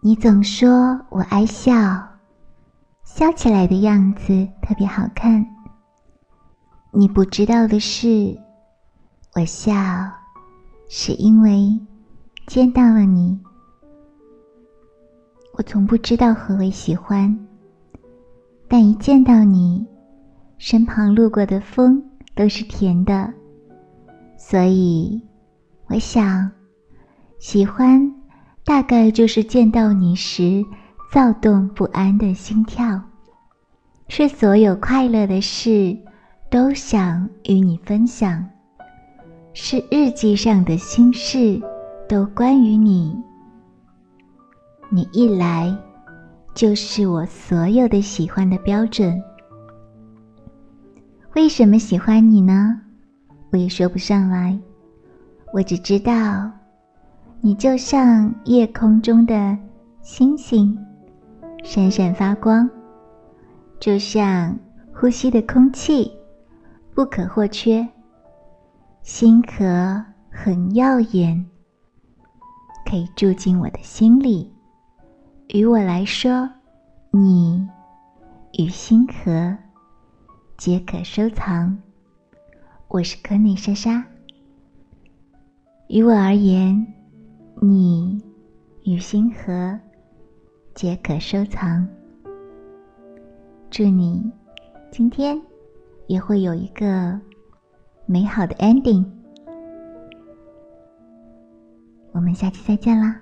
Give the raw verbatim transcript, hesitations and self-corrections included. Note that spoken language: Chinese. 你总说我爱笑，笑起来的样子特别好看。你不知道的是，我笑是因为见到了你。我从不知道何为喜欢，但一见到你，身旁路过的风都是甜的，所以我想，喜欢大概就是见到你时躁动不安的心跳，是所有快乐的事都想与你分享，是日记上的心事都关于你。你一来，就是我所有的喜欢的标准。为什么喜欢你呢？我也说不上来，我只知道你就像夜空中的星星，闪闪发光，就像呼吸的空气，不可或缺。星河很耀眼，可以住进我的心里。于我来说，你与星河皆可收藏。我是科内莎莎。于我而言，你与星河皆可收藏。祝你今天也会有一个美好的 ending。 我们下期再见啦。